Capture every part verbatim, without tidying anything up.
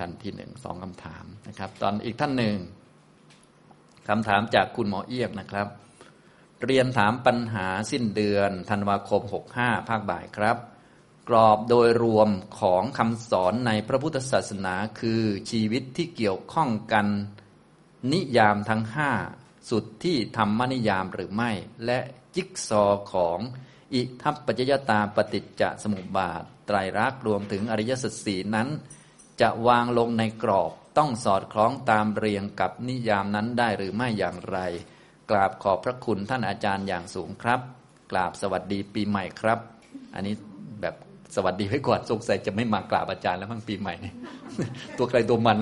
ท่านที่หนึ่งสองคำถามนะครับตอนอีกท่านหนึ่งคำถามจากคุณหมอเอียบนะครับเรียนถามปัญหาสิ้นเดือนธันวาคมหกสิบห้าภาคบ่ายครับกรอบโดยรวมของคำสอนในพระพุทธศาสนาคือชีวิตที่เกี่ยวข้องกันนิยามทั้งห้าสุดที่ธรรมนิยามหรือไม่และจิ๊กซอของอิทัปปัจจยตาปฏิจจสมุปบาทไตรลักษณ์รวมถึงอริยสัจสี่นั้นจะวางลงในกรอบต้องสอดคล้องตามเรียงกับนิยามนั้นได้หรือไม่อย่างไรกราบขอบพระคุณท่านอาจารย์อย่างสูงครับกราบสวัสดีปีใหม่ครับอันนี้แบบสวัสดีไว้ก่อนสงสัยจะไม่มากราบอาจารย์แล้วมั้งปีใหม่นี่ ตัวใครตัวมัน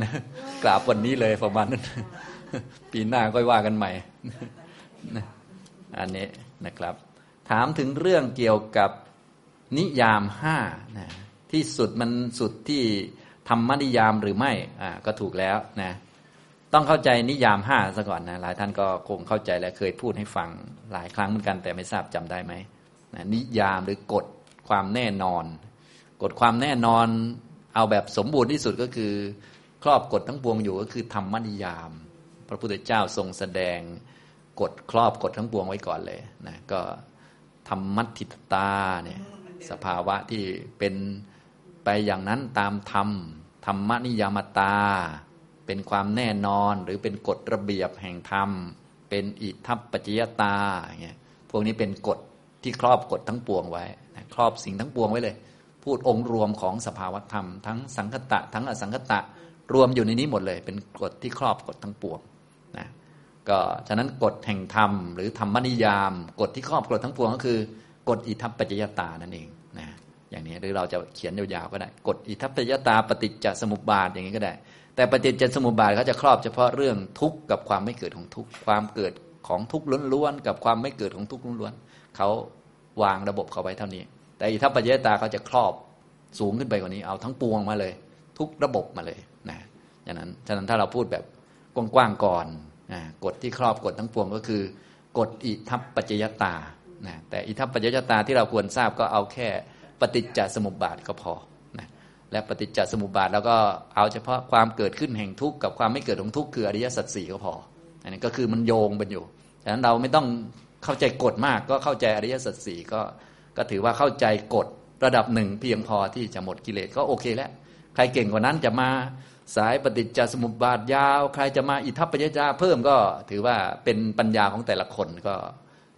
กราบวันนี้เลยประมาณนั้น ปีหน้าค่อยว่ากันใหม่ อันนี้นะครับถามถึงเรื่องเกี่ยวกับนิยามห้านะที่สุดมันสุดที่ธรรมนิยามหรือไม่อ่าก็ถูกแล้วนะต้องเข้าใจนิยามห้าซะก่อนนะหลายท่านก็คงเข้าใจและเคยพูดให้ฟังหลายครั้งเหมือนกันแต่ไม่ทราบจำได้ไหมนะนิยามหรือกฎความแน่นอนกฎความแน่นอนเอาแบบสมบูรณ์ที่สุดก็คือครอบกฎทั้งปวงอยู่ก็คือธรรมนิยามพระพุทธเจ้าทรงแสดงกฎครอบกฎทั้งปวงไว้ก่อนเลยนะก็ธรรมัตถิตตาเนี่ยสภาวะที่เป็นไปอย่างนั้นตามธรรมธรรมนิยามตาเป็นความแน่นอนหรือเป็นกฎระเบียบแห่งธรรมเป็นอิทัปปัจจยตาอย่างเงี้ยพวกนี้เป็นกฎที่ครอบกฎทั้งปวงไว้ครอบสิ่งทั้งปวงไว้เลยพูดองค์รวมของสภาวธรรมทั้งสังคตะทั้งอสังคตะรวมอยู่ในนี้หมดเลยเป็นกฎที่ครอบกฎทั้งปวงนะก็ฉะนั้นกฎแห่งธรรมหรือธรรมนิยามกฎที่ครอบกฎทั้งปวงก็คือกฎอิทัปปัจจยตานั่นเองนะอย่างนี้หรือเราจะเขียนยาวๆก็ได้กฎอิทัปปัจจยตาปฏิจจสมุปบาทอย่างนี้ก็ได้แต่ปฏิจจสมุปบาทเขาจะครอบเฉพาะเรื่องทุกข์กับความไม่เกิดของทุกข์ความเกิดของทุกข์ล้วนๆกับความไม่เกิดของทุกข์ล้วนๆเขาวางระบบเขาไว้เท่านี้แต่อิทัปปัจจยตาเขาจะครอบสูงขึ้นไปกว่านี้เอาทั้งปวงมาเลยทุกระบบมาเลยนะฉะนั้นฉะนั้นถ้าเราพูดแบบกว้างๆก่อนนะกฎที่ครอบกฎทั้งปวงก็คือกฎอิทัปปัจจยตานะแต่อิทัปปัจจยตาที่เราควรทราบก็เอาแค่ปฏิจจสมุปบาทก็พอนะและปฏิจจสมุปบาทแล้วก็เอาเฉพาะความเกิดขึ้นแห่งทุกข์กับความไม่เกิดของทุกข์คืออริยสัจสี่ก็พออันนี้ก็คือมันโยงกันอยู่ฉะนั้นเราไม่ต้องเข้าใจกฎมากก็เข้าใจอริยสัจสี่ก็ก็ถือว่าเข้าใจกฎระดับหนึ่งเพียงพอที่จะหมดกิเลสก็โอเคแล้วใครเก่งกว่านั้นจะมาสายปฏิจจสมุปบาทยาวใครจะมาอิทัปปัจจยตาเพิ่มก็ถือว่าเป็นปัญญาของแต่ละคนก็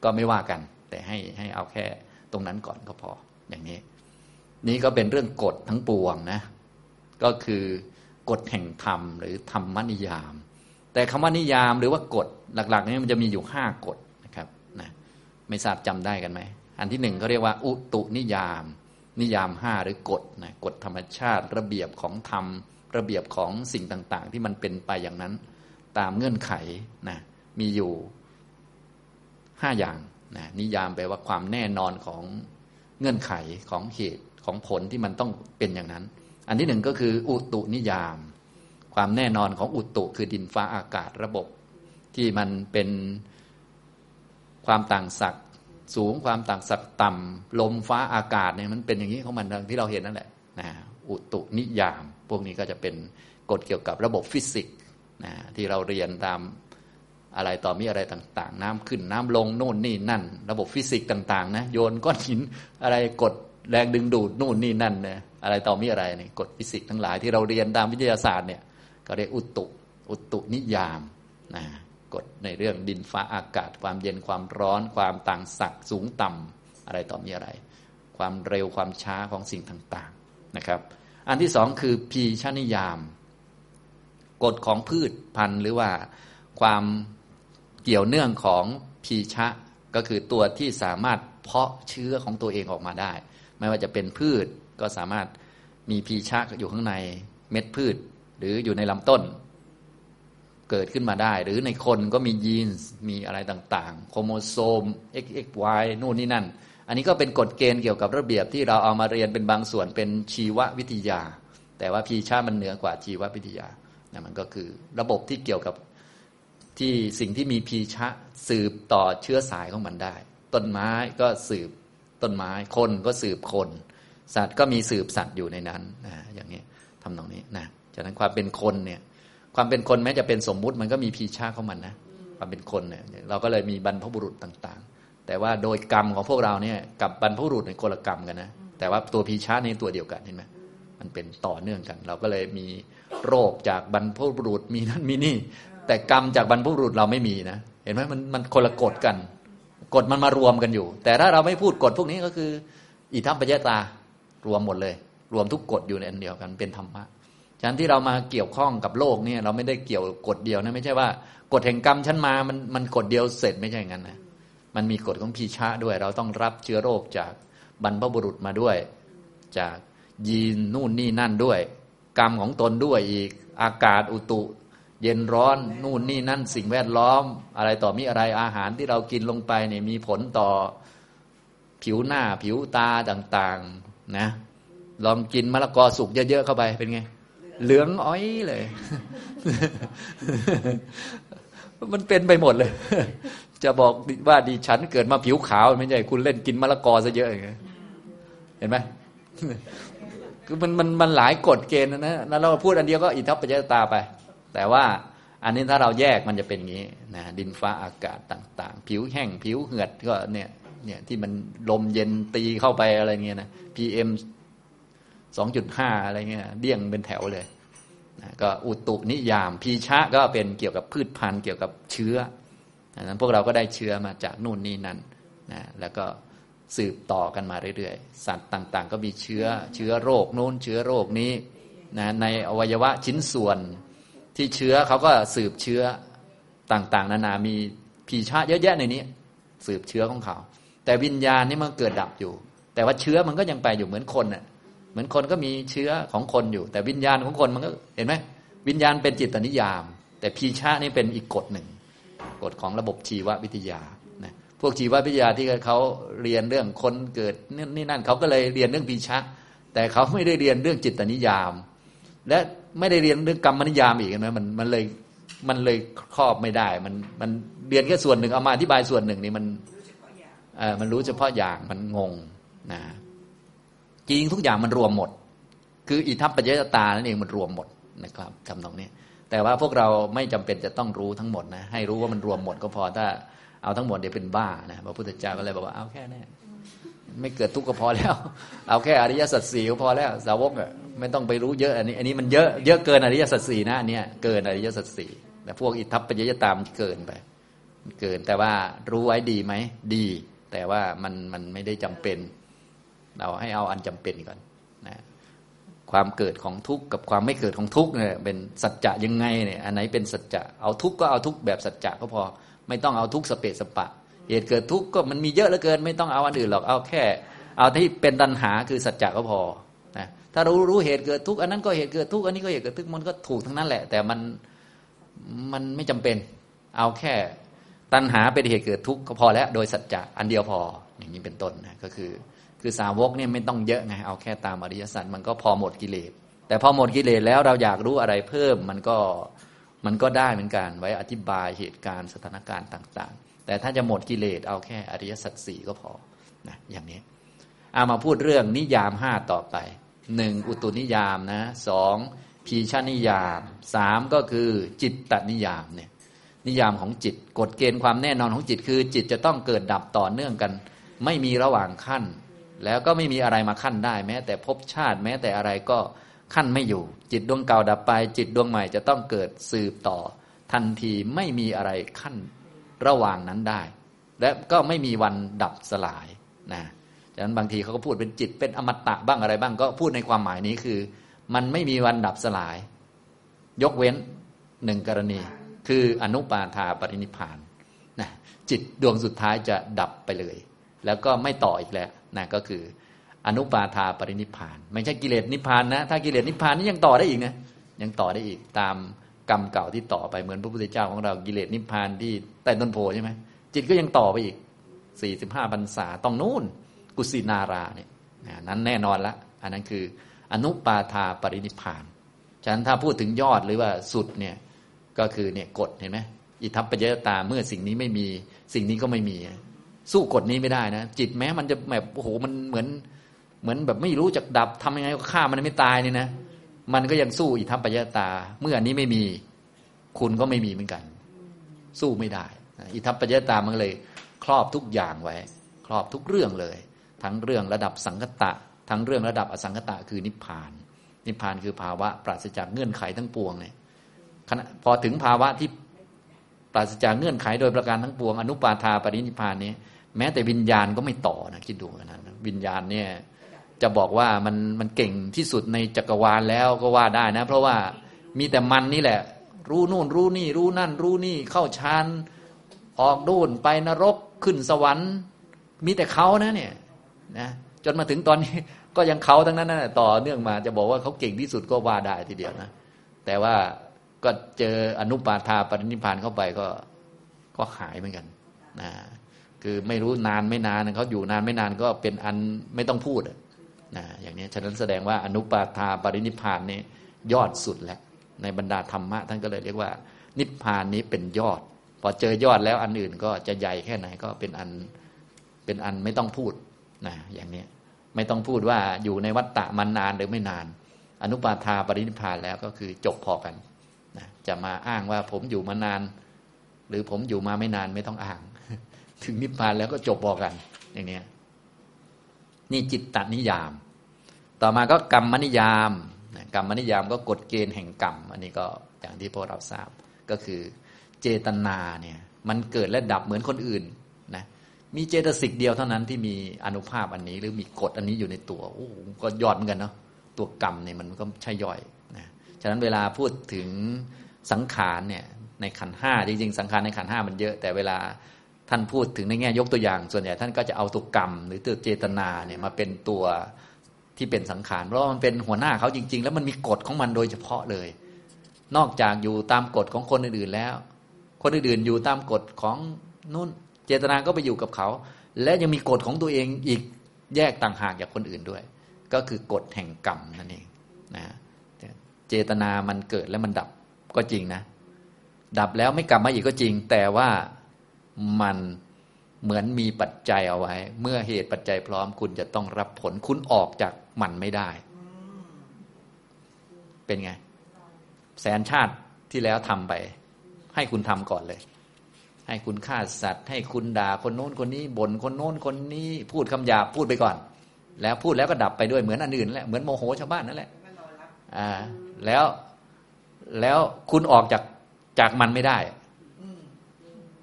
ก็ไม่ว่ากันแต่ให้ให้เอาแค่ตรงนั้นก่อนก็พออย่างนี้นี่ก็เป็นเรื่องกฎทั้งปวงนะก็คือกฎแห่งธรรมหรือธรรมนิยามแต่คำว่านิยามหรือว่ากฎหลักๆนี่มันจะมีอยู่ห้ากฎนะครับนะไม่ทราบจำได้กันไหมอันที่หนึ่งเขาเรียกว่าอุตุนิยามนิยามห้าหรือกฎนะกฎธรรมชาติระเบียบของธรรมระเบียบของสิ่งต่างๆที่มันเป็นไปอย่างนั้นตามเงื่อนไขนะมีอยู่ห้าอย่างนะนิยามแปลว่าความแน่นอนของเงื่อนไขของเหตุของผลที่มันต้องเป็นอย่างนั้นอันที่หนึ่งก็คืออุตุนิยามความแน่นอนของอุตุคือดินฟ้าอากาศระบบที่มันเป็นความต่างศักย์สูงความต่างศักย์ต่ำลมฟ้าอากาศเนี่ยมันเป็นอย่างนี้ของมันที่เราเห็นนั่นแหละนะอุตุนิยามพวกนี้ก็จะเป็นกฎเกี่ยวกับระบบฟิสิกส์นะที่เราเรียนตามอะไรต่อมีอะไรต่างๆน้ำขึ้นน้ำลงโน่นนี่นั่นระบบฟิสิกส์ต่างๆนะโยนก้อนหินอะไรกฎแรงดึงดูดโน่นนี่นั่นนะอะไรต่อมีอะไรเนี่ยกฎฟิสิกส์ทั้งหลายที่เราเรียนตามวิทยาศาสตร์เนี่ยก็เรียกอุตุอุตุนิยามนะกฎในเรื่องดินฟ้าอากาศความเย็นความร้อนความต่างศักย์สูงต่ำอะไรต่อมีอะไรความเร็วความช้าของสิ่งต่างๆนะครับอันที่สองคือพีชนิยามกฎของพืชพันธุ์หรือว่าความเกี่ยวเนื่องของพีชะก็คือตัวที่สามารถเพาะเชื้อของตัวเองออกมาได้ไม่ว่าจะเป็นพืชก็สามารถมีพีชะอยู่ข้างในเม็ดพืชหรืออยู่ในลำต้นเกิดขึ้นมาได้หรือในคนก็มียีนมีอะไรต่างๆโครโมโซม เอ็กซ์ เอ็กซ์ วาย นู่นนี่นั่นอันนี้ก็เป็นกฎเกณฑ์เกี่ยวกับระเบียบที่เราเอามาเรียนเป็นบางส่วนเป็นชีววิทยาแต่ว่าพีชะมันเหนือกว่าชีววิทยานะมันก็คือระบบที่เกี่ยวกับที่สิ่งที่มีพีชะสืบต่อเชื้อสายของมันได้ต้นไม้ก็สืบต้นไม้คนก็สืบคนสัตว์ก็มีสืบสัตว์อยู่ในนั้นนะอย่างนี้ ทำตรงนี้นะฉะนั้นความเป็นคนเนี่ยความเป็นคนแม้จะเป็นสมมุติมันก็มีพีชาของมันนะความเป็นคนเนี่ยเราก็เลยมีบรรพบุรุษต่างๆแต่ว่าโดยกรรมของพวกเราเนี่ยกับบรรพบุรุษเนี่ยคนละกรรมกันนะแต่ว่าตัวพีชานี่ตัวเดียวกันเห็นไหมมันเป็นต่อเนื่องกันเราก็เลยมีโรคจากบรรพบุรุษมีนั่นมีนี่แต่กรรมจากบรรพบุรุษเราไม่มีนะเห็นไหมมันมันคนละกฎกันกฎมันมารวมกันอยู่แต่ถ้าเราไม่พูดกฎพวกนี้ก็คืออิทัปปัจจยตารวมหมดเลยรวมทุกกฎอยู่ในอันเดียวกันเป็นธรรมะฉะนั้นที่เรามาเกี่ยวข้องกับโลกเนี่ยเราไม่ได้เกี่ยวกฎเดียวนะไม่ใช่ว่ากฎแห่งกรรมฉันมามันมันกฎเดียวเสร็จไม่ใช่งั้นนะมันมีกฎของพีชะด้วยเราต้องรับเชื้อโรคจากบรรพบุรุษมาด้วยจากยีนนู่นนี่นั่นด้วยกรรมของตนด้วยอีกอากาศอุตุเย็นร้อนนู่นนี่นั่นสิ่งแวดล้อมอะไรต่อมีอะไรอาหารที่เรากินลงไปเนี่ยมีผลต่อผิวหน้าผิวตาต่างๆนะลองกินมะละกอสุกเยอะๆเข้าไปเป็นไงเหลืองอ้อยเลย มันเป็นไปหมดเลย จะบอกว่าดิฉันเกิดมาผิวขาวไม่ใช่คุณเล่นกินมะละกอซะเยอะอย่างเงี้ยเห็นไหม คือมันมันมันหลายกฎเกณฑ์นะแล้วเราพูดอันเดียวก็อิทัปปัจจยตาไปแต่ว่าอันนี้ถ้าเราแยกมันจะเป็นอย่างนี้นะดินฟ้าอากาศต่างๆผิวแห้งผิวเหือดก็เนี่ยเนี่ยที่มันลมเย็นตีเข้าไปอะไรเงี้ยนะ พี เอ็ม สองจุดห้า อะไรเงี้ยเดี่ยงเป็นแถวเลยนะก็อุตุนิยามพีชะก็เป็นเกี่ยวกับพืชพันธุ์เกี่ยวกับเชื้อดังนั้นพวกเราก็ได้เชื้อมาจากนู่นนี่นั่นนะแล้วก็สืบต่อกันมาเรื่อยๆสัตว์ต่างๆก็มีเชื้อเชื้อโรคโน้นเชื้อโรคนี้นะในอวัยวะชิ้นส่วนที่เชื้อเขาก็สืบเชื้อต่างๆนานามีพีชะเยอะแยะในนี้สืบเชื้อของเขาแต่วิญญาณนี่มันเกิดดับอยู่แต่ว่าเชื้อมันก็ยังไปอยู่เหมือนคนน่ะเหมือนคนก็มีเชื้อของคนอยู่แต่วิญญาณของคนมันก็เห็นไหมวิญญาณเป็นจิตนิยามแต่พีชะนี่เป็นอีกกฎหนึ่งกฎของระบบชีววิทยานะพวกชีววิทยาที่เขาเรียนเรื่องคนเกิดนี่นั่นเขาก็เลยเรียนเรื่องพีชะแต่เขาไม่ได้เรียนเรื่องจิตนิยามและไม่ได้เรียนเรื่องกรรมนิยามอีกนะมันมันเลยมันเลยครอบไม่ได้มันมันเรียนแค่ส่วนหนึ่งเอามาอธิบายส่วนหนึ่งนี่มันเออมันรู้เฉพาะอย่างมันงงนะจริงทุกอย่างมันรวมหมดคืออิทัปปัจจยตานั่นเองมันรวมหมดนะครับคำตรงนี้แต่ว่าพวกเราไม่จำเป็นจะต้องรู้ทั้งหมดนะให้รู้ว่ามันรวมหมดก็พอถ้าเอาทั้งหมดเดี๋ยวเป็นบ้านะพระพุทธเจ้าก็เลยบอกว่าเอาแค่นี้ไม่เกิดทุกข์ก็พอแล้วเอาแค่อริยสัจสี่ก็พอแล้วสาวกอ่ะไม่ต้องไปรู้เยอะอันนี้อันนี้มันเยอะเยอะเกินอริยสัจสี่นะอันเนี้ยเกินอริยสัจสี่แต่พวกอิทัปปัจจยตามันเกินไปเกินแต่ว่ารู้ไว้ดีไหมดีแต่ว่ามันมันไม่ได้จำเป็นเราให้เอาอันจำเป็นก่อนนะความเกิดของทุกข์กับความไม่เกิดของทุกข์เนี่ยเป็นสัจจะยังไงเนี่ยอันไหนเป็นสัจจะเอาทุกข์ก็เอาทุกข์แบบสัจจะก็พอไม่ต้องเอาทุกข์สเปะสปะเหตุเกิดทุกข์ก็มันมีเยอะเหลือเกินไม่ต้องเอาอันอื่นหรอกเอาแค่เอาที่เป็นตัณหาคือสัจจะก็พอนะถ้าเรารู้เหตุเกิดทุกข์อันนั้นก็เหตุเกิดทุกข์อันนี้ก็เหตุเกิดทุกข์มันก็ถูกทั้งนั้นแหละแต่มันมันไม่จำเป็นเอาแค่ตัณหาเป็นเหตุเกิดทุกข์ก็พอแล้วโดยสัจจะอันเดียวพออย่างนี้เป็นต้นนะก็คือคือสาวกเนี่ยไม่ต้องเยอะไงเอาแค่ตามอริยสัจมันก็พอหมดกิเลสแต่พอหมดกิเลสแล้วเราอยากรู้อะไรเพิ่มมันก็มันก็ได้เหมือนกันไว้อธิบายเหตุการณ์สถานการณ์ต่างๆแต่ถ้าจะหมดกิเลสเอาแค่อริยสัจสี่ก็พอนะอย่างนี้เอามาพูดเรื่องนิยามห้าต่อไปหนึ่งอุตุนิยามนะสองพีชนิยามสามก็คือจิตตนิยามเนี่ยนิยามของจิตกฎเกณฑ์ความแน่นอนของจิตคือจิตจะต้องเกิดดับต่อเนื่องกันไม่มีระหว่างขั้นแล้วก็ไม่มีอะไรมาขั้นได้แม้แต่ภพชาติแม้แต่อะไรก็ขั้นไม่อยู่จิตดวงเก่าดับไปจิตดวงใหม่จะต้องเกิดสืบต่อทันทีไม่มีอะไรขั้นระหว่างนั้นได้และก็ไม่มีวันดับสลายนะฉะนั้นบางทีเขาก็พูดเป็นจิตเป็นอมตะบ้างอะไรบ้างก็พูดในความหมายนี้คือมันไม่มีวันดับสลายยกเว้นหนึ่งกรณีคืออนุปาทาปรินิพพานนะจิตดวงสุดท้ายจะดับไปเลยแล้วก็ไม่ต่ออีกแล้วนะก็คืออนุปาทาปรินิพพานไม่ใช่กิเลสนิพพานนะถ้ากิเลสนิพพานนี่ยังต่อได้อีกนะยังต่อได้อีกตามกรรมเก่าที่ต่อไปเหมือนพระพุทธเจ้าของเรากิเลสนิพพานที่ใต้ต้นโพใช่ไหมจิตก็ยังต่อไปอีกสี่สิบห้าพรรษาต้องนู่นกุสินาราเนี่ยนั้นแน่นอนละอันนั้นคืออนุปาทาปรินิพพานฉะนั้นถ้าพูดถึงยอดหรือว่าสุดเนี่ยก็คือเนี่ยกฎเห็นไหมอิทัปปัจจยตาเมื่อสิ่งนี้ไม่มีสิ่งนี้ก็ไม่มีสู้กฎนี้ไม่ได้นะจิตแม้มันจะแบบโอ้โหมันเหมือนเหมือนแบบไม่รู้จักดับทำยังไงก็ฆ่ามันไม่ตายนี่นะ มันก็ยังสู้อิทัปปยตาเมื่ออันนี้ไม่มีคุณก็ไม่มีเหมือนกันสู้ไม่ได้อิทัปปยตามันเลยครอบทุกอย่างไว้ครอบทุกเรื่องเลยทั้งเรื่องระดับสังคตะทั้งเรื่องระดับอสังคตะคือนิพพานนิพพานคือภาวะปราศจากเงื่อนไขทั้งปวงเนี่ยพอถึงภาวะที่ปราศจากเงื่อนไขโดยประการทั้งปวงอนุปาทาปรินิพพานนี้แม้แต่วิญญาณก็ไม่ต่อนะคิดดูนะวิญญาณเนี่ยจะบอกว่ามันมันเก่งที่สุดในจักรวาลแล้วก็ว่าได้นะเพราะว่ามีแต่มันนี่แหละรู้นู่นรู้นี่รู้นั่นรู้นี่เข้าฌานออกนู่นไปนรกขึ้นสวรรค์มีแต่เขานะเนี่ยนะจนมาถึงตอนนี้ก็ยังเขาทั้งนั้นนะต่อเนื่องมาจะบอกว่าเขาเก่งที่สุดก็ว่าได้ทีเดียวนะแต่ว่าก็เจออนุปาทาปรินิพพานเข้าไปก็ก็หายเหมือนกันนะคือไม่รู้นานไม่นานเขาอยู่นานไม่นานก็เป็นอันไม่ต้องพูดนะอย่างนี้ฉะนั้นแสดงว่าอนุปาทาปรินิพพานนี่ยอดสุดแล้วในบรรดาธรรมะท่านก็เลยเรียกว่านิพพานนี้เป็นยอดพอเจอยอดแล้วอันอื่นก็จะใหญ่แค่ไหนก็เป็นอันเป็นอันไม่ต้องพูดนะอย่างนี้ไม่ต้องพูดว่าอยู่ในวัฏฏะมันนานหรือไม่นานอนุปาทาปรินิพพานแล้วก็คือจบพอกันนะจะมาอ้างว่าผมอยู่มานานหรือผมอยู่มาไม่นานไม่ต้องอ้างถึงนิพพานแล้วก็จบพอกันอย่างนี้นี่จิตตนิยามต่อมาก็กรรมนิยามกรรมนิยามก็กฎเกณฑ์แห่งกรรมอันนี้ก็อย่างที่พวกเราทราบก็คือเจตนาเนี่ยมันเกิดและดับเหมือนคนอื่นนะมีเจตสิกเดียวเท่านั้นที่มีอนุภาพอันนี้หรือมีกฎอันนี้อยู่ในตัวโอ้ก็ยอดเหมือนกันเนาะตัวกรรมเนี่ยมันก็ใช่ย่อยนะฉะนั้นเวลาพูดถึงสังขารเนี่ยในขันธ์ห้าจริงๆสังขารในขันธ์ห้ามันเยอะแต่เวลาท่านพูดถึงในแง่ยกตัวอย่างส่วนใหญ่ท่านก็จะเอาตัวกรรมหรือตัวเจตนาเนี่ยมาเป็นตัวที่เป็นสังขารเพราะมันเป็นหัวหน้าเขาจริงๆแล้วมันมีกฎของมันโดยเฉพาะเลยนอกจากอยู่ตามกฎของคนอื่นๆแล้วคนอื่นๆอยู่ตามกฎของนู่นเจตนาก็ไปอยู่กับเขาและยังมีกฎของตัวเองอีกแยกต่างหากจากคนอื่นด้วยก็คือกฎแห่งกรรมนั่นเองนะเจตนามันเกิดแล้วมันดับก็จริงนะดับแล้วไม่กลับมาอีกก็จริงแต่ว่ามันเหมือนมีปัจจัยเอาไว้เมื่อเหตุปัจจัยพร้อมคุณจะต้องรับผลคุณออกจากมันไม่ได้เป็นไงแสนชาติที่แล้วทำไปให้คุณทำก่อนเลยให้คุณฆ่าสัตว์ให้คุณด่าคนโน้นคนนี้บ่นคนโน้นคนนี้พูดคำหยาบพูดไปก่อนแล้วพูดแล้วก็ดับไปด้วยเหมือนอันอื่นแหละเหมือนโมโหชาวบ้านนั่นแหละอ่าแล้วแล้วคุณออกจากจากมันไม่ได้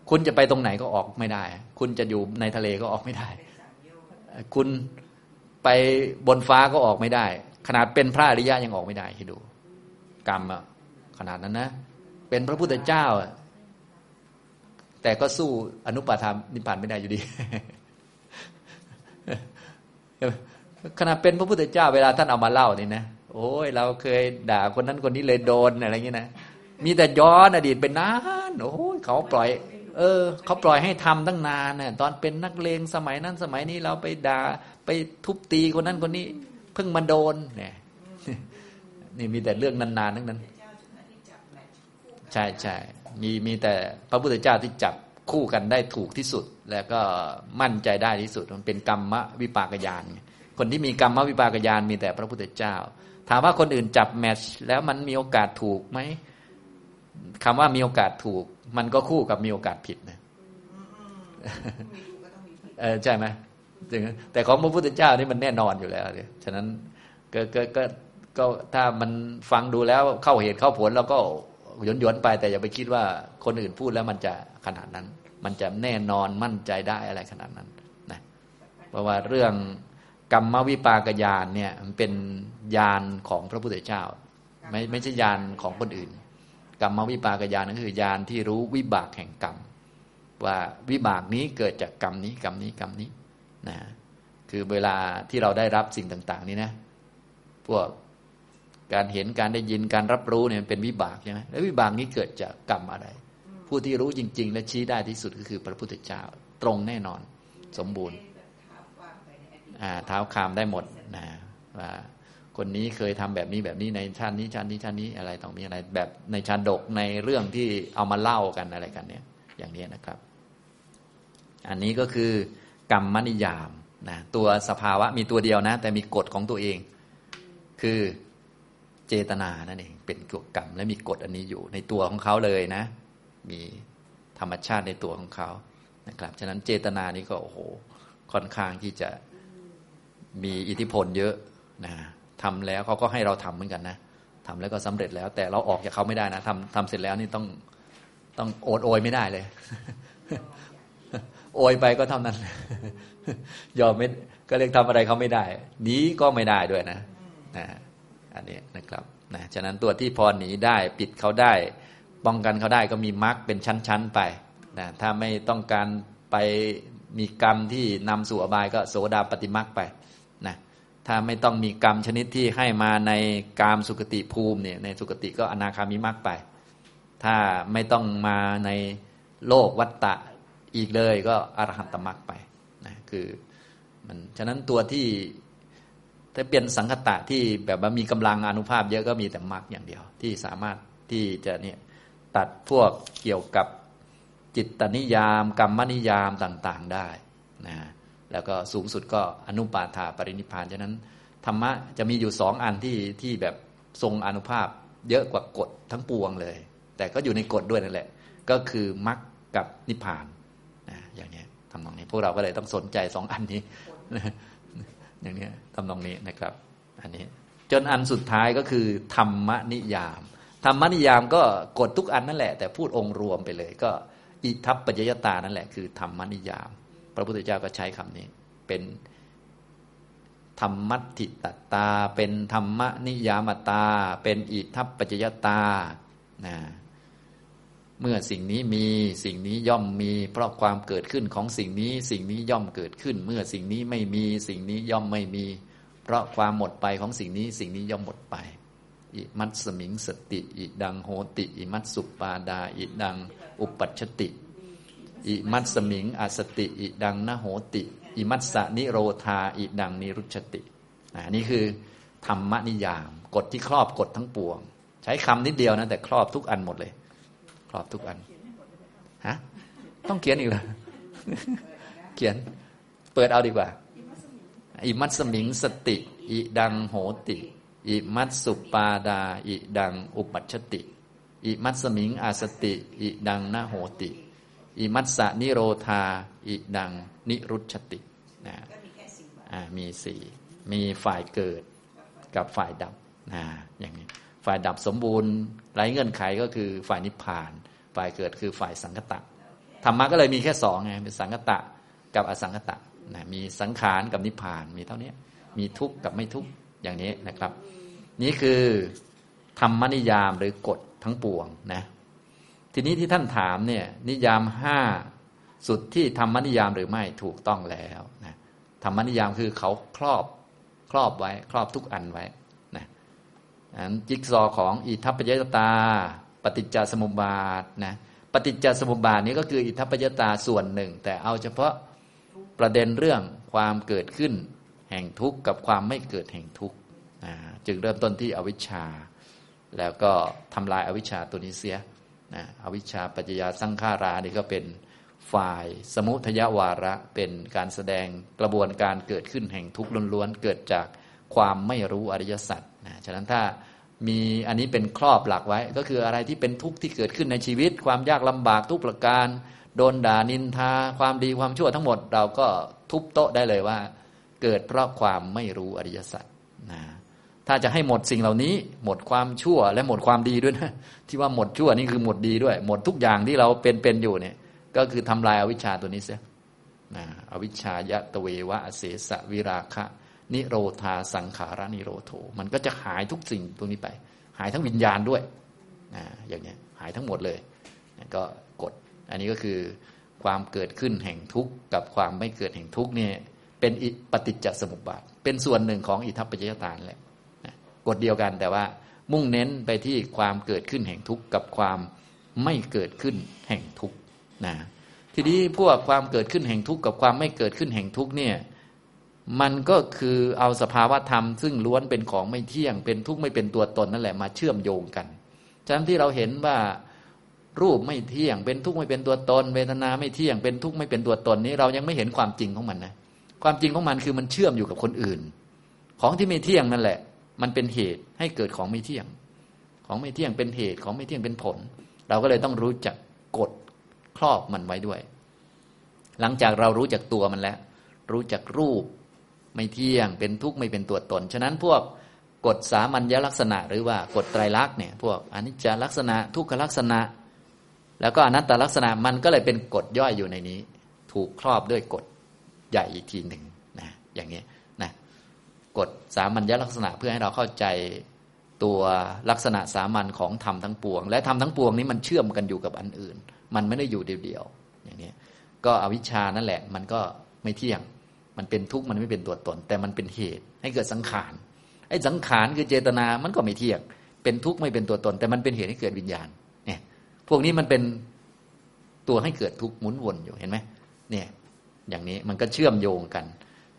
คุณจะไปตรงไหนก็ออกไม่ได้คุณจะอยู่ในทะเลก็ออกไม่ได้คุณไปบนฟ้าก็ออกไม่ได้ขนาดเป็นพระอริยะยังออกไม่ได้ให้ดูกรรมอะขนาดนั้นนะเป็นพระพุทธเจ้าแต่ก็สู้อนุปาทานิพพานไม่ได้อยู่ดี ขณะเป็นพระพุทธเจ้าเวลาท่านเอามาเล่านี่นะโอ้ยเราเคยด่าคนนั้นคนนี้เลยโดนอะไรอย่างนี้นะมีแต่ย้อนอดีตเป็นนานโอ้ยเขาปล่อยเออเขาปล่อยให้ทำตั้งนานเนี่ยตอนเป็นนักเลงสมัยนั้นสมัยนี้เราไปด่าไปทุบตีคนนั้นคนนี้เพิ่งมาโดนเนี่ยนี่มีแต่เรื่องนานๆทั้งนั้นใช่ใช่มีมีแต่พระพุทธเจ้าที่จับคู่กันได้ถูกที่สุดแล้วก็มั่นใจได้ที่สุดมันเป็นกรรมวิปากญาณคนที่มีกรรมวิปากญาณมีแต่พระพุทธเจ้าถามว่าคนอื่นจับแมทช์แล้วมันมีโอกาสถูกไหมคำว่ามีโอกาสถูกมันก็คู่กับมีโอกาสผิดนะเออใช่ไหมถึงแต่ของพระพุทธเจ้านี่มันแน่นอนอยู่แล้วเลยฉะนั้นก็ก็ก็ถ้ามันฟังดูแล้วเข้าเหตุเข้าผลแล้วก็หย่อนๆไปแต่อย่าไปคิดว่าคนอื่นพูดแล้วมันจะขนาดนั้นมันจะแน่นอนมั่นใจได้อะไรขนาดนั้นนะเพราะว่าเรื่องกรรมวิปากญาณเนี่ยมันเป็นญาณของพระพุทธเจ้าไม่ไม่ใช่ญาณของคนอื่นกรรมวิปากญาณนั่นคือญาณที่รู้วิบากแห่งกรรมว่าวิบากนี้เกิดจากกรรมนี้กรรมนี้กรรมนี้นะคือเวลาที่เราได้รับสิ่งต่างๆนี่นะพวกการเห็นการได้ยินการรับรู้เนี่ยมันเป็นวิบากใช่ไหมแล้ววิบากนี้เกิดจากกรรมอะไรผู้ที่รู้จริงๆและชี้ได้ที่สุดก็คือพระพุทธเจ้าตรงแน่นอนสมบูรณ์อ่าท้าวความได้หมดนะว่าคนนี้เคยทำแบบนี้แบบนี้ในชาตินี้ชาตินี้ชาตินี้อะไรต่อมีอะไรแบบในชาดกในเรื่องที่เอามาเล่ากันอะไรกันเนี่ยอย่างนี้นะครับอันนี้ก็คือกรรมนิยามนะตัวสภาวะมีตัวเดียวนะแต่มีกฎของตัวเองคือ เจตนานั่นเองเป็นกฎกรรมและมีกฎอันนี้อยู่ในตัวของเขาเลยนะมีธรรมชาติในตัวของเขานะครับฉะนั้นเจตนานี้ก็โอ้โหค่อนข้างที่จะมีอิทธิพลเยอะนะทำแล้วเขาก็ให้เราทำเหมือนกันนะทำแล้วก็สำเร็จแล้วแต่เราออกจากเขาไม่ได้นะทำทำเสร็จแล้วนี่ต้องต้องโอดโอยไม่ได้เลยโอยไปก็เท่านั้นยอมไม่ก็เรียกทำอะไรเขาไม่ได้หนีก็ไม่ได้ด้วยนะนะอันนี้นะครับนะฉะนั้นตัวที่พอหนีได้ปิดเขาได้ป้องกันเขาได้ก็มีมรรคเป็นชั้นๆไปนะถ้าไม่ต้องการไปมีกรรมที่นำสู่อบายก็โสดาปฏิมรรคไปนะถ้าไม่ต้องมีกรรมชนิดที่ให้มาในกามสุคติภูมิเนี่ยในสุคติก็อนาคามิมรรคไปถ้าไม่ต้องมาในโลกวัฏฏะอีกเลยก็อรหันตมรรคไปนะคือมันฉะนั้นตัวที่ถ้าเป็นสังคตะที่แบบว่ามีกำลังอานุภาพเยอะก็มีแต่มรรคอย่างเดียวที่สามารถที่จะเนี่ยตัดพวกเกี่ยวกับจิตตนิยามกรรมนิยามต่างๆได้นะแล้วก็สูงสุดก็อนุปาทาปรินิพพานฉะนั้นธรรมะจะมีอยู่สองอันที่ที่แบบทรงอานุภาพเยอะกว่ากฎทั้งปวงเลยแต่ก็อยู่ในกฎด้วยนั่นแหละก็คือมรรคกับนิพพานนะอย่างนี้ทำนองนี้พวกเราก็เลยต้องสนใจสองอันนี้อย่างนี้ทำนองนี้นะครับอันนี้จนอันสุดท้ายก็คือธรรมนิยามธรรมนิยามก็กฎทุกอันนั่นแหละแต่พูดองค์รวมไปเลยก็อิทัปปัจจยตานั่นแหละคือธรรมนิยามพระพุทธเจ้าก็ใช้คำนี้เป็นธรรมัตถิตตาเป็นธรรมนิยามตาเป็นอิทัปปัจจยตานะเมื่อสิ่งนี้มีสิ่งนี้ย่อมมีเพราะความเกิดขึ้นของสิ่งนี้สิ่งนี้ย่อมเกิดขึ้นเมื่อสิ่งนี้ไม่มีสิ่งนี้ย่อมไม่มีเพราะความหมดไปของสิ่งนี้สิ่งนี้ย่อมหมดไปอิมัตสมิงสติอิดังโหติอิมัตสุปปาดาอิดังอุปัชชติอิมัตสมิงอสติอิดังนโหติอิมัตสนิโรธาอิดังนิรุจฉติอันนี้คือธรรมนิยามกฎที่ครอบกฎทั้งปวงใช้คำนิดเดียวนะแต่ครอบทุกอันหมดเลยครอบทุกอันฮะต้องเขียนอีกเหรอเขียนเปิดเอาดีกว่าอิมัตสมิงสติอิดังโหติอิมัตสุปาดาอิดังอุปัชชติอิมัตสมิงอาสติอิดังนะโหติอิมัตสนิโรธาอิดังนิรุจฉตินะอ่ามีสี่มีฝ่ายเกิดกับฝ่ายดับนะอย่างนี้ฝ่ายดับสมบูรณ์ไร้เงื่อนไขก็คือฝ่ายนิพพานฝ่ายเกิดคือฝ่ายสังคตะธรรมะก็เลยมีแค่สองไงเป็นสังคตะกับอสังคตะนะมีสังขารกับนิพพานมีเท่านี้มีทุกข์กับไม่ทุกข์อย่างนี้นะครับนี่คือธรรมนิยามหรือกฎทั้งปวงนะทีนี้ที่ท่านถามเนี่ยนิยามห้าสุดที่ธรรมนิยามหรือไม่ถูกต้องแล้วนะธรรมนิยามคือเขาครอบครอบไว้ครอบทุกอันไว้นะนั้นจิ๊กซอของอิทัปปัจจยตาปฏิจจสมุปบาทนะปฏิจจสมุปบาทนี้ก็คืออิทัปปัจจยตาส่วนหนึ่งแต่เอาเฉพาะประเด็นเรื่องความเกิดขึ้นแห่งทุกข์กับความไม่เกิดแห่งทุกข์จึงเริ่มต้นที่อวิชชาแล้วก็ทำลายอวิชชาตัวนี้เสียนะอวิชชาปัจจยสังขารานี่ก็เป็นฝ่ายสมุทยวาระเป็นการแสดงกระบวนการเกิดขึ้นแห่งทุกข์ล้วนๆเกิดจากความไม่รู้อริยสัจนะฉะนั้นถ้ามีอันนี้เป็นครอบหลักไว้ก็คืออะไรที่เป็นทุกข์ที่เกิดขึ้นในชีวิตความยากลำบากทุกประการโดนด่านินทาความดีความชั่วทั้งหมดเราก็ทุบโต๊ะได้เลยว่าเกิดเพราะความไม่รู้อริยสัจนะถ้าจะให้หมดสิ่งเหล่านี้หมดความชั่วและหมดความดีด้วยนะที่ว่าหมดชั่วนี่คือหมดดีด้วยหมดทุกอย่างที่เราเป็นเป็นอยู่เนี่ยก็คือทำลายอวิชชาตัวนี้เสียนะอวิชชายะตะเววะอเสสะวิราคะนิโรธาสังขารนิโรโธมันก็จะหายทุกสิ่งตรงนี้ไปหายทั้งวิญญาณด้วยนะอย่างนี้หายทั้งหมดเลยนะก็กฎอันนี้ก็คือความเกิดขึ้นแห่งทุกข์กับความไม่เกิดแห่งทุกข์เนี่ยเป็นปฏิจจสมุปบาทเป็นส่วนหนึ่งของอิทัปปัจจยตาแหละกฎเดียวกันแต่ว่ามุ่งเน้นไปที่ความเกิดขึ้นแห่งทุกข์กับความไม่เกิดขึ้นแห่งทุกข์นะทีนี้พวกความเกิดขึ้นแห่งทุกข์กับความไม่เกิดขึ้นแห่งทุกข์เนี่ยมันก็คือเอาสภาวะธรรมซึ่งล้วนเป็นของไม่เที่ยงเป็นทุกข์ไม่เป็นตัวตนนั่นแหละมาเชื่อมโยงกันฉะนั้นที่เราเห็นว่ารูปไม่เที่ยงเป็นทุกข์ไม่เป็นตัวตนเวทนาไม่เที่ยงเป็นทุกข์ไม่เป็นตัวตนนี้เรายังไม่เห็นความจริงของมันนะความจริงของมันคือมันเชื่อมอยู่กับคนอื่นของที่ไม่เที่ยงนั่นแหละ มันเป็นเหตุให้เกิดของไม่เที่ยงของไม่เที่ยงเป็นเหตุของไม่เที่ยงเป็นผลเราก็เลยต้องรู้จักกฎครอบมันไว้ด้วยหลังจากเรารู้จักตัวมันแล้วรู้จักรูปไม่เที่ยงเป็นทุกข์ไม่เป็นตัวตนฉะนั้นพวกกฎสามัญลักษณะหรือว่ากฎไตรลักษณ์เนี่ยพวกอนิจจลักษณะทุกขลักษณะแล้วก็อนัตตลักษณะมันก็เลยเป็นกฎย่อยอยู่ในนี้ถูกครอบด้วยกฎใหญ่อีกทีหนึ่งนะอย่างนี้นะกฎสามัญลักษณะเพื่อให้เราเข้าใจตัวลักษณะสามัญของธรรมทั้งปวงและธรรมทั้งปวงนี้มันเชื่อมกันอยู่กับอันอื่นมันไม่ได้อยู่เดียวๆอย่างนี้ก็อวิชชานั่นแหละมันก็ไม่เที่ยงมันเป็นทุกข์มันไม่เป็นตัวตนแต่มันเป็นเหตุให้เกิดสังขารไอ้สังขารคือเจตนามันก็ไม่เที่ยงเป็นทุกข์ไม่เป็นตัวตนแต่มันเป็นเหตุให้เกิดวิญญาณเนี่ยพวกนี้มันเป็นตัวให้เกิดทุกข์หมุนวนอยู่เห็นไหมเนี่ยอย่างนี้มันก็เชื่อมโยงกัน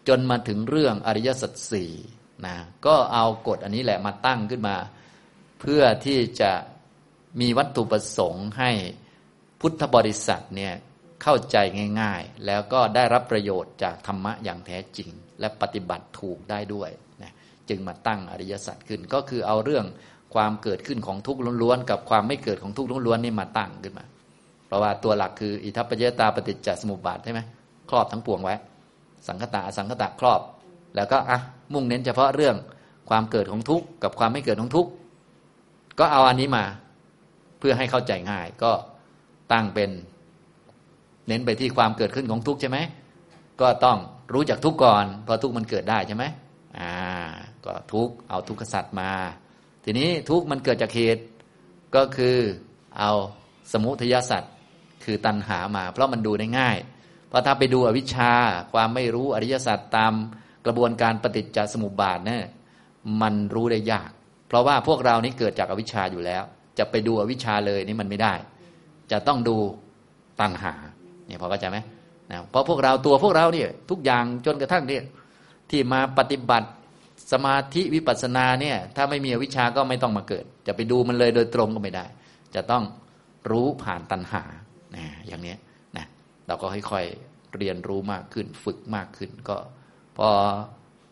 จนมาถึงเรื่องอริยสัจสี่นะก็เอากฎอันนี้แหละมาตั้งขึ้นมาเพื่อที่จะมีวัตถุประสงค์ให้พุทธบริษัทเนี่ยเข้าใจง่ายๆแล้วก็ได้รับประโยชน์จากธรรมะอย่างแท้จริงและปฏิบัติถูกได้ด้วยนะจึงมาตั้งอริยสัจขึ้นก็คือเอาเรื่องความเกิดขึ้นของทุกข์ล้วนๆกับความไม่เกิดของทุกข์ล้วนๆนี่มาตั้งขึ้นมาเพราะว่าตัวหลักคืออิทัปปัจจยตาปฏิจจสมุปบาทใช่ไหมครอบทั้งปวงไว้สังคตะอสังคตะครอบแล้วก็อ่ะมุ่งเน้นเฉพาะเรื่องความเกิดของทุกข์กับความไม่เกิดของทุกข์ก็เอาอันนี้มาเพื่อให้เข้าใจง่ายก็ตั้งเป็นเน้นไปที่ความเกิดขึ้นของทุกข์ใช่ไหมก็ต้องรู้จักทุกข์ก่อนเพราะทุกข์มันเกิดได้ใช่ไหมอ่าก็ทุกข์เอาทุกขสัจมาทีนี้ทุกข์มันเกิดจากเหตุก็คือเอาสมุทัยสัจคือตัณหามาเพราะมันดูได้ง่ายเพราะถ้าไปดูอวิชชาความไม่รู้อริยสัจตามกระบวนการปฏิจจสมุปบาทเนี่ยมันรู้ได้ยากเพราะว่าพวกเรานี้เกิดจากอวิชชาอยู่แล้วจะไปดูอวิชชาเลยนี่มันไม่ได้จะต้องดูตัณหาเนี่ยพอเข้าใจไหมนะเพราะพวกเราตัวพวกเราเนี่ยทุกอย่างจนกระทั่งเนี่ยที่มาปฏิบัติสมาธิวิปัสสนาเนี่ยถ้าไม่มีอวิชชาก็ไม่ต้องมาเกิดจะไปดูมันเลยโดยตรงก็ไม่ได้จะต้องรู้ผ่านตัณหานะอย่างนี้นะเราก็ค่อยๆเรียนรู้มากขึ้นฝึกมากขึ้นก็พอ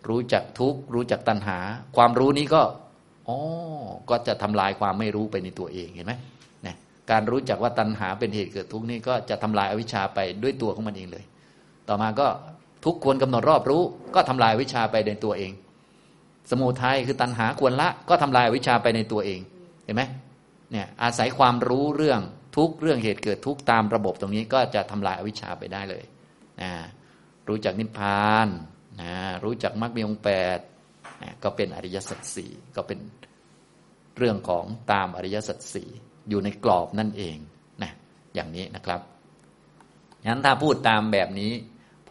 รู้จักทุกข์รู้จักตัณหาความรู้นี้ก็อ๋อก็จะทำลายความไม่รู้ไปในตัวเองเห็นไหมนะการรู้จักว่าตัณหาเป็นเหตุเกิดทุกข์นี่ก็จะทำลายอวิชชาไปด้วยตัวของมันเองเลยต่อมาก็ทุกข์ควรกำหนดรอบรู้ก็ทำลายอวิชชาไปในตัวเองสมุทัยคือตัณหาควรละก็ทำลายอวิชชาไปในตัวเองเห็นไหมเนี่ยอาศัยความรู้เรื่องทุกข์เรื่องเหตุเกิดทุกข์ตามระบบตรงนี้ก็จะทำลายอวิชชาไปได้เลยนะรู้จักนิพพานนะรู้จักมรรคมีองค์แปดนะก็เป็นอริยสัจสี่ก็เป็นเรื่องของตามอริยสัจสี่อยู่ในกรอบนั่นเองนะอย่างนี้นะครับงั้นถ้าพูดตามแบบนี้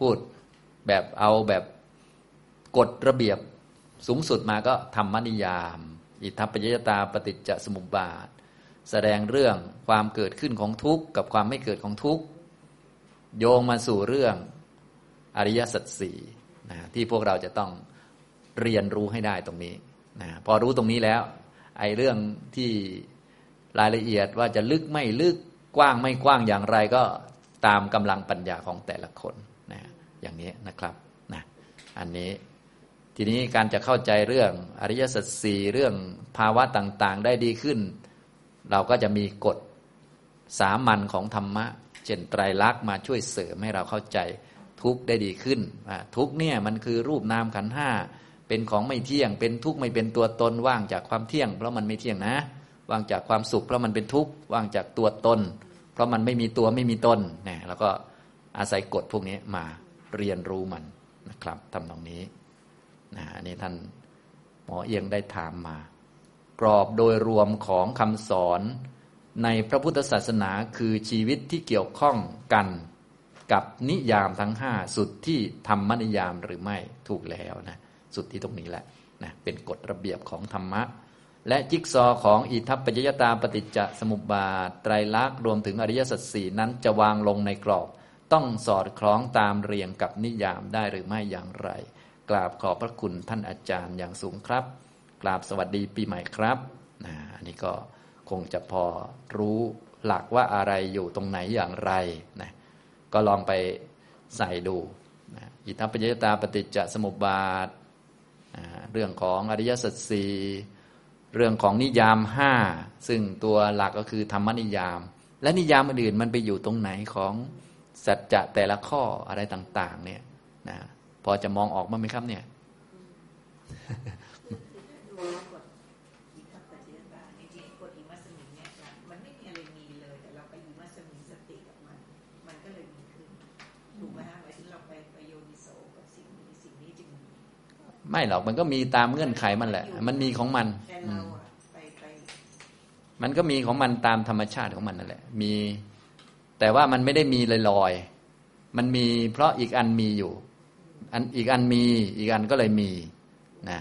พูดแบบเอาแบบกฎระเบียบสูงสุดมาก็ธรรมนิยามอิทัปปัจจยตาปฏิจจสมุปบาทแสดงเรื่องความเกิดขึ้นของทุกข์กับความไม่เกิดของทุกข์โยงมาสู่เรื่องอริยสัจสี่นะที่พวกเราจะต้องเรียนรู้ให้ได้ตรงนี้นะพอรู้ตรงนี้แล้วไอ้เรื่องที่รายละเอียดว่าจะลึกไม่ลึกกว้างไม่กว้างอย่างไรก็ตามกำลังปัญญาของแต่ละคนนะอย่างนี้นะครับนะอันนี้ทีนี้การจะเข้าใจเรื่องอริยสัจสี่เรื่องภาวะต่างๆได้ดีขึ้นเราก็จะมีกฎสามัญของธรรมะเช่นไตรลักษณ์มาช่วยเสริมให้เราเข้าใจทุกข์ได้ดีขึ้นทุกข์เนี่ยมันคือรูปนามขันธ์ห้าเป็นของไม่เที่ยงเป็นทุกข์ไม่เป็นตัวตนว่างจากความเที่ยงเพราะมันไม่เที่ยงนะว่างจากความสุขเพราะมันเป็นทุกข์ว่างจากตัวตนเพราะมันไม่มีตัวไม่มีตนเนี่ยแล้วก็อาศัยกฎพวกนี้มาเรียนรู้มันนะครับทำตรงนี้นะอันนี้ท่านหมอเอียงได้ถามมากรอบโดยรวมของคำสอนในพระพุทธศาสนาคือชีวิตที่เกี่ยวข้องกันกับนิยามทั้งห้าสุดที่ธรรมนิยามหรือไม่ถูกแล้วนะสุดที่ตรงนี้แหละนะเป็นกฎระเบียบของธรรมะและจิ๊กซอของอิทัปปัจจยตาปฏิจจสมุปบาทไตรลักษณ์รวมถึงอริยสัจสี่นั้นจะวางลงในกรอบต้องสอดคล้องตามเรียงกับนิยามได้หรือไม่อย่างไรกราบขอบพระคุณท่านอาจารย์อย่างสูงครับกราบสวัสดีปีใหม่ครับนะอันนี้ก็คงจะพอรู้หลักว่าอะไรอยู่ตรงไหนอย่างไรนะก็ลองไปใส่ดูนะอิทัปปัจจยตาปฏิจจสมุปบาท เรื่องของอริยสัจสี่เรื่องของนิยามห้าซึ่งตัวหลักก็คือธรรมนิยามและนิยามอื่นมันไปอยู่ตรงไหนของสัจจะแต่ละข้ออะไรต่างๆเนี่ยนะพอจะมองออกมั้ยครับเนี่ยไม่หรอกมันก็มีตามเงื่อนไขมันแหละมันมีของมันมันก็มีของมันตามธรรมชาติของมันนั่นแหละมีแต่ว่ามันไม่ได้มีลอยๆมันมีเพราะอีกอันมีอยู่อันอีกอันมีอีกอันก็เลยมีนะ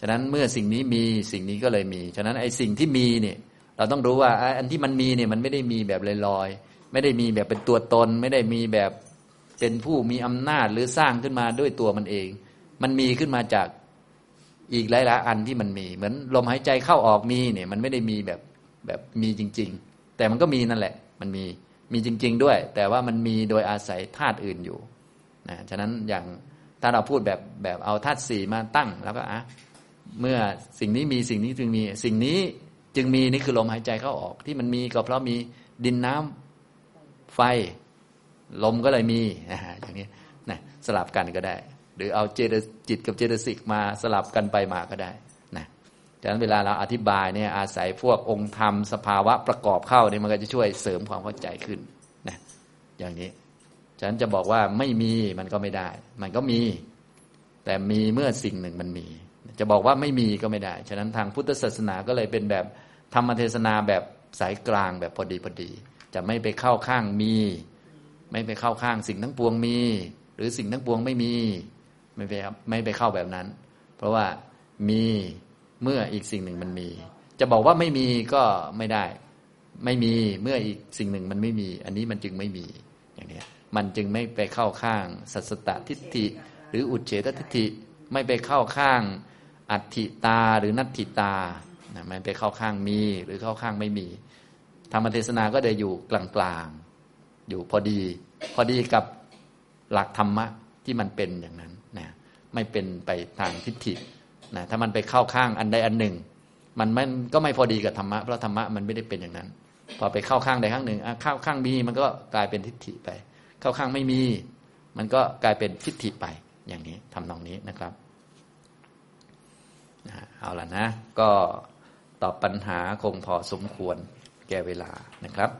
ฉะนั้นเมื่อสิ่งนี้มีสิ่งนี้ก็เลยมีฉะนั้นไอ้สิ่งที่มีเนี่ยเราต้องรู้ว่าอันที่มันมีเนี่ยมันไม่ได้มีแบบลอยๆไม่ได้มีแบบเป็นตัวตนไม่ได้มีแบบเป็นผู้มีอำนาจหรือสร้างขึ้นมาด้วยตัวมันเองมันมีขึ้นมาจากอีกหลายๆอันที่มันมีเหมือนลมหายใจเข้าออกมีเนี่ยมันไม่ได้มีแบบแบบมีจริงๆแต่มันก็มีนั่นแหละมันมีมีจริงๆด้วยแต่ว่ามันมีโดยอาศัยธาตุอื่นอยู่นะฉะนั้นอย่างถ้าเราพูดแบบแบบเอาธาตุสี่มาตั้งแล้วก็อ่ะเมื่อสิ่งนี้มีสิ่งนี้จึงมีสิ่งนี้จึงมีนี่คือลมหายใจเข้าออกที่มันมีก็เพราะมีดินน้ำไฟลมก็เลยมีนะฮะอย่างนี้นะสลับกันก็ได้หรือเอาเจตจิตกับเจตสิกมาสลับกันไปมาก็ได้นะฉะนั้นเวลาเราอธิบายเนี่ยอาศัยพวกองค์ธรรมสภาวะประกอบเข้าเนี่ยมันก็จะช่วยเสริมความเข้าใจขึ้นนะอย่างนี้ฉะนั้นจะบอกว่าไม่มีมันก็ไม่ได้มันก็มีแต่มีเมื่อสิ่งหนึ่งมันมีจะบอกว่าไม่มีก็ไม่ได้ฉะนั้นทางพุทธศาสนาก็เลยเป็นแบบธรรมเทศนาแบบสายกลางแบบพอดีพอดีจะไม่ไปเข้าข้างมีไม่ไปเข้าข้างสิ่งทั้งปวงมีหรือสิ่งทั้งปวงไม่มีไม่ไปไม่ไปเข้าแบบนั้นเพราะว่ามีเมื่ออีกสิ่งหนึ่งมันมีจะบอกว่าไม่มีก็ไม่ได้ไม่มีเมื่ออีกสิ่งหนึ่งมันไม่มีอันนี้มันจึงไม่มีอย่างนี้มันจึงไม่ไปเข้าข้างสัสสตทิฏฐิหรืออุจเฉททิฏฐิไม่ไปเข้าข้างอัตถิตาหรือนัตถิตาไม่ไปเข้าข้างมีหรือเข้าข้างไม่มีธรรมเทศนาก็จะอยู่กลางๆอยู่พอดีพอดีกับหลักธรรมะที่มันเป็นอย่างนั้นนะไม่เป็นไปทางทิฏฐินะถ้ามันไปเข้าข้างอันใดอันหนึ่งมันมันก็ไม่พอดีกับธรรมะเพราะธรรมะมันไม่ได้เป็นอย่างนั้นพอไปเข้าข้างใดข้างหนึ่งเข้าข้างมีมันก็กลายเป็นทิฏฐิไปเข้าข้างไม่มีมันก็กลายเป็นทิฏฐิไปอย่างนี้ทำนองนี้นะครับนะเอาล่ะนะก็ตอบปัญหาคงพอสมควรแก่เวลานะครับ